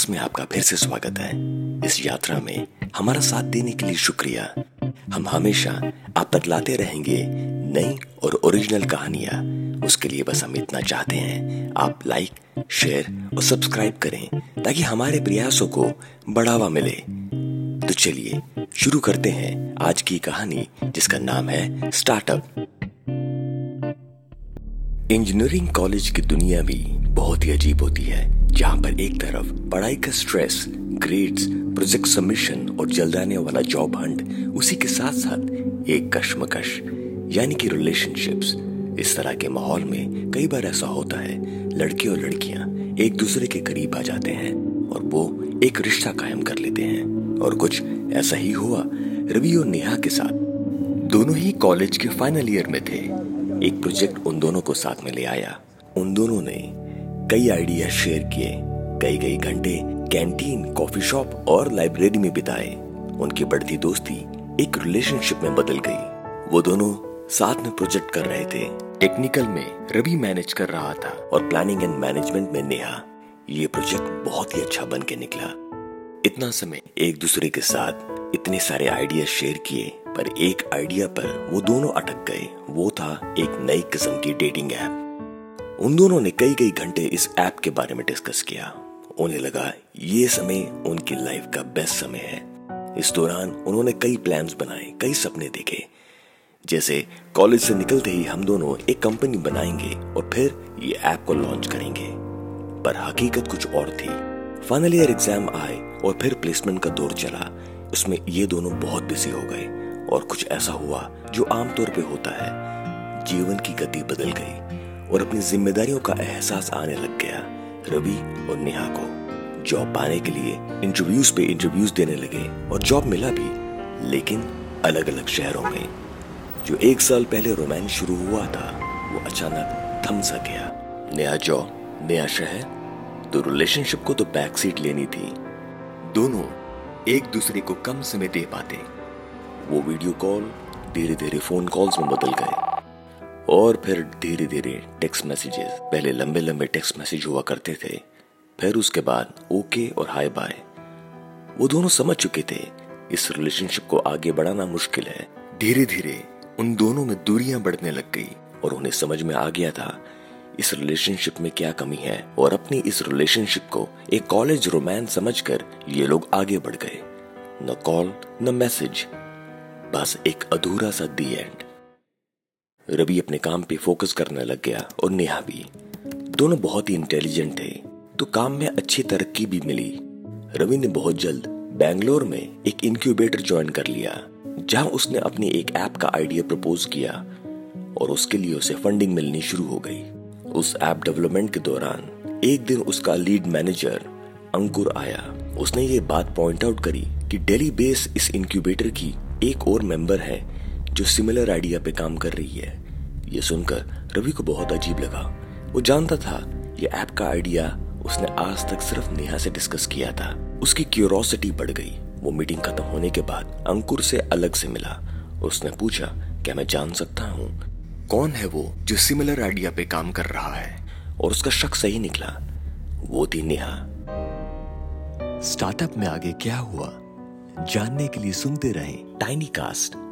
Podcast में आपका फिर से स्वागत है। इस यात्रा में हमारा साथ देने के लिए शुक्रिया। हम हमेशा आप तक लाते रहेंगे नई और ओरिजिनल कहानियाँ। उसके लिए बस हम इतना चाहते हैं, आप लाइक, शेयर और सब्सक्राइब करें ताकि हमारे प्रयासों को बढ़ावा मिले। तो चलिए शुरू करते हैं आज की कहानी, जिसका नाम है स्टार्टअप। इंजीनियरिंग कॉलेज की दुनिया भी बहुत ही अजीब होती है, जहाँ पर एक तरफ पढ़ाई का स्ट्रेस, ग्रेड्स, प्रोजेक्ट सबमिशन और जल्द आने वाला जॉब हंट, उसी के साथ साथ एक कश्मकश यानी कि रिलेशनशिप्स। इस तरह के माहौल में कई बार ऐसा होता है लड़के और लड़कियां एक दूसरे के करीब आ जाते हैं और वो एक रिश्ता कायम कर लेते हैं, और कुछ ऐसा ही हुआ रवि और नेहा के साथ। दोनों ही कॉलेज के फाइनल ईयर में थे। एक प्रोजेक्ट उन दोनों को साथ में ले आया। उन दोनों ने कई आइडिया शेयर किए, कई घंटे कैंटीन, कॉफी शॉप और लाइब्रेरी में बिताए। उनकी बढ़ती दोस्ती एक रिलेशनशिप में बदल गई। वो दोनों साथ में प्रोजेक्ट कर रहे थे। टेक्निकल में रवि मैनेज कर रहा था और प्लानिंग एंड मैनेजमेंट में नेहा। ये प्रोजेक्ट बहुत ही अच्छा बन के निकला। इतना समय एक दूसरे के साथ, इतने सारे आइडिया शेयर किए, पर एक आइडिया पर वो दोनों अटक गए। वो था एक नई किस्म की डेटिंग ऐप। उन दोनों ने कई घंटे इस ऐप के बारे में डिस्कस किया। उन्हें लगा ये समय उनकी लाइफ का बेस्ट समय है। इस दौरान उन्होंने कई प्लान्स बनाए, कई सपने देखे, जैसे कॉलेज से निकलते ही हम दोनों एक कंपनी बनाएंगे और फिर ये ऐप को लॉन्च करेंगे। पर हकीकत कुछ और थी। फाइनल ईयर एग्जाम आए और फिर प्लेसमेंट का दौर चला। उसमें ये दोनों बहुत बिजी हो गए और कुछ ऐसा हुआ जो आमतौर पे होता है। जीवन की गति बदल गई और अपनी जिम्मेदारियों का एहसास आने लग गया। रवि और नेहा को जॉब पाने के लिए इंटरव्यूज पे इंटरव्यूज देने लगे और जॉब मिला भी, लेकिन अलग अलग शहरों में। जो एक साल पहले रोमांस शुरू हुआ था वो अचानक थम सा गया। नया जॉब, नया शहर, तो रिलेशनशिप को तो बैक सीट लेनी थी। दोनों एक दूसरे को कम समय दे पाते। वो वीडियो कॉल धीरे धीरे फोन कॉल्स में बदल गए और फिर धीरे धीरे टेक्स्ट मैसेजेस। पहले लंबे टेक्स्ट मैसेज हुआ करते थे, फिर उसके बाद ओके और हाय बाय। वो दोनों समझ चुके थे इस रिलेशनशिप को आगे बढ़ाना मुश्किल है। धीरे धीरे उन दोनों में दूरियां बढ़ने लग गई और उन्हें समझ में आ गया था इस रिलेशनशिप में क्या कमी है, और अपनी इस रिलेशनशिप को एक कॉलेज रोमांस समझ कर ये लोग आगे बढ़ गए। न कॉल न मैसेज, बस एक अधूरा सा दी एंड। रवि अपने काम पे फोकस करने लग गया और नेहा भी। दोनों बहुत ही इंटेलिजेंट थे तो काम में अच्छी तरक्की भी मिली। रवि ने बहुत जल्द बैंगलोर में एक इंक्यूबेटर ज्वाइन कर लिया, जहां उसने अपनी एक ऐप का आइडिया प्रपोज किया और उसके लिए उसे फंडिंग मिलनी शुरू हो गई। उस ऐप डेवलपमेंट के दौरान एक दिन उसका लीड मैनेजर अंकुर आया। उसने ये बात पॉइंट आउट करी कि डेली बेस इस इंक्यूबेटर की एक और मेंबर है जो सिमिलर आइडिया पे काम कर रही है। ये सुनकर रवि को बहुत अजीब लगा। वो जानता था ये ऐप का आइडिया उसने आज तक सिर्फ नेहा से डिस्कस किया था। उसकी क्यूरोसिटी बढ़ गई। वो मीटिंग खत्म होने के बाद अंकुर से अलग से मिला। उसने पूछा, क्या मैं जान सकता हूँ कौन है वो जो सिमिलर आइडिया पे काम कर रहा है? और उसका शक सही निकला, वो थी नेहा। स्टार्टअप में आगे क्या हुआ जानने के लिए सुनते रहें टाइनी कास्ट।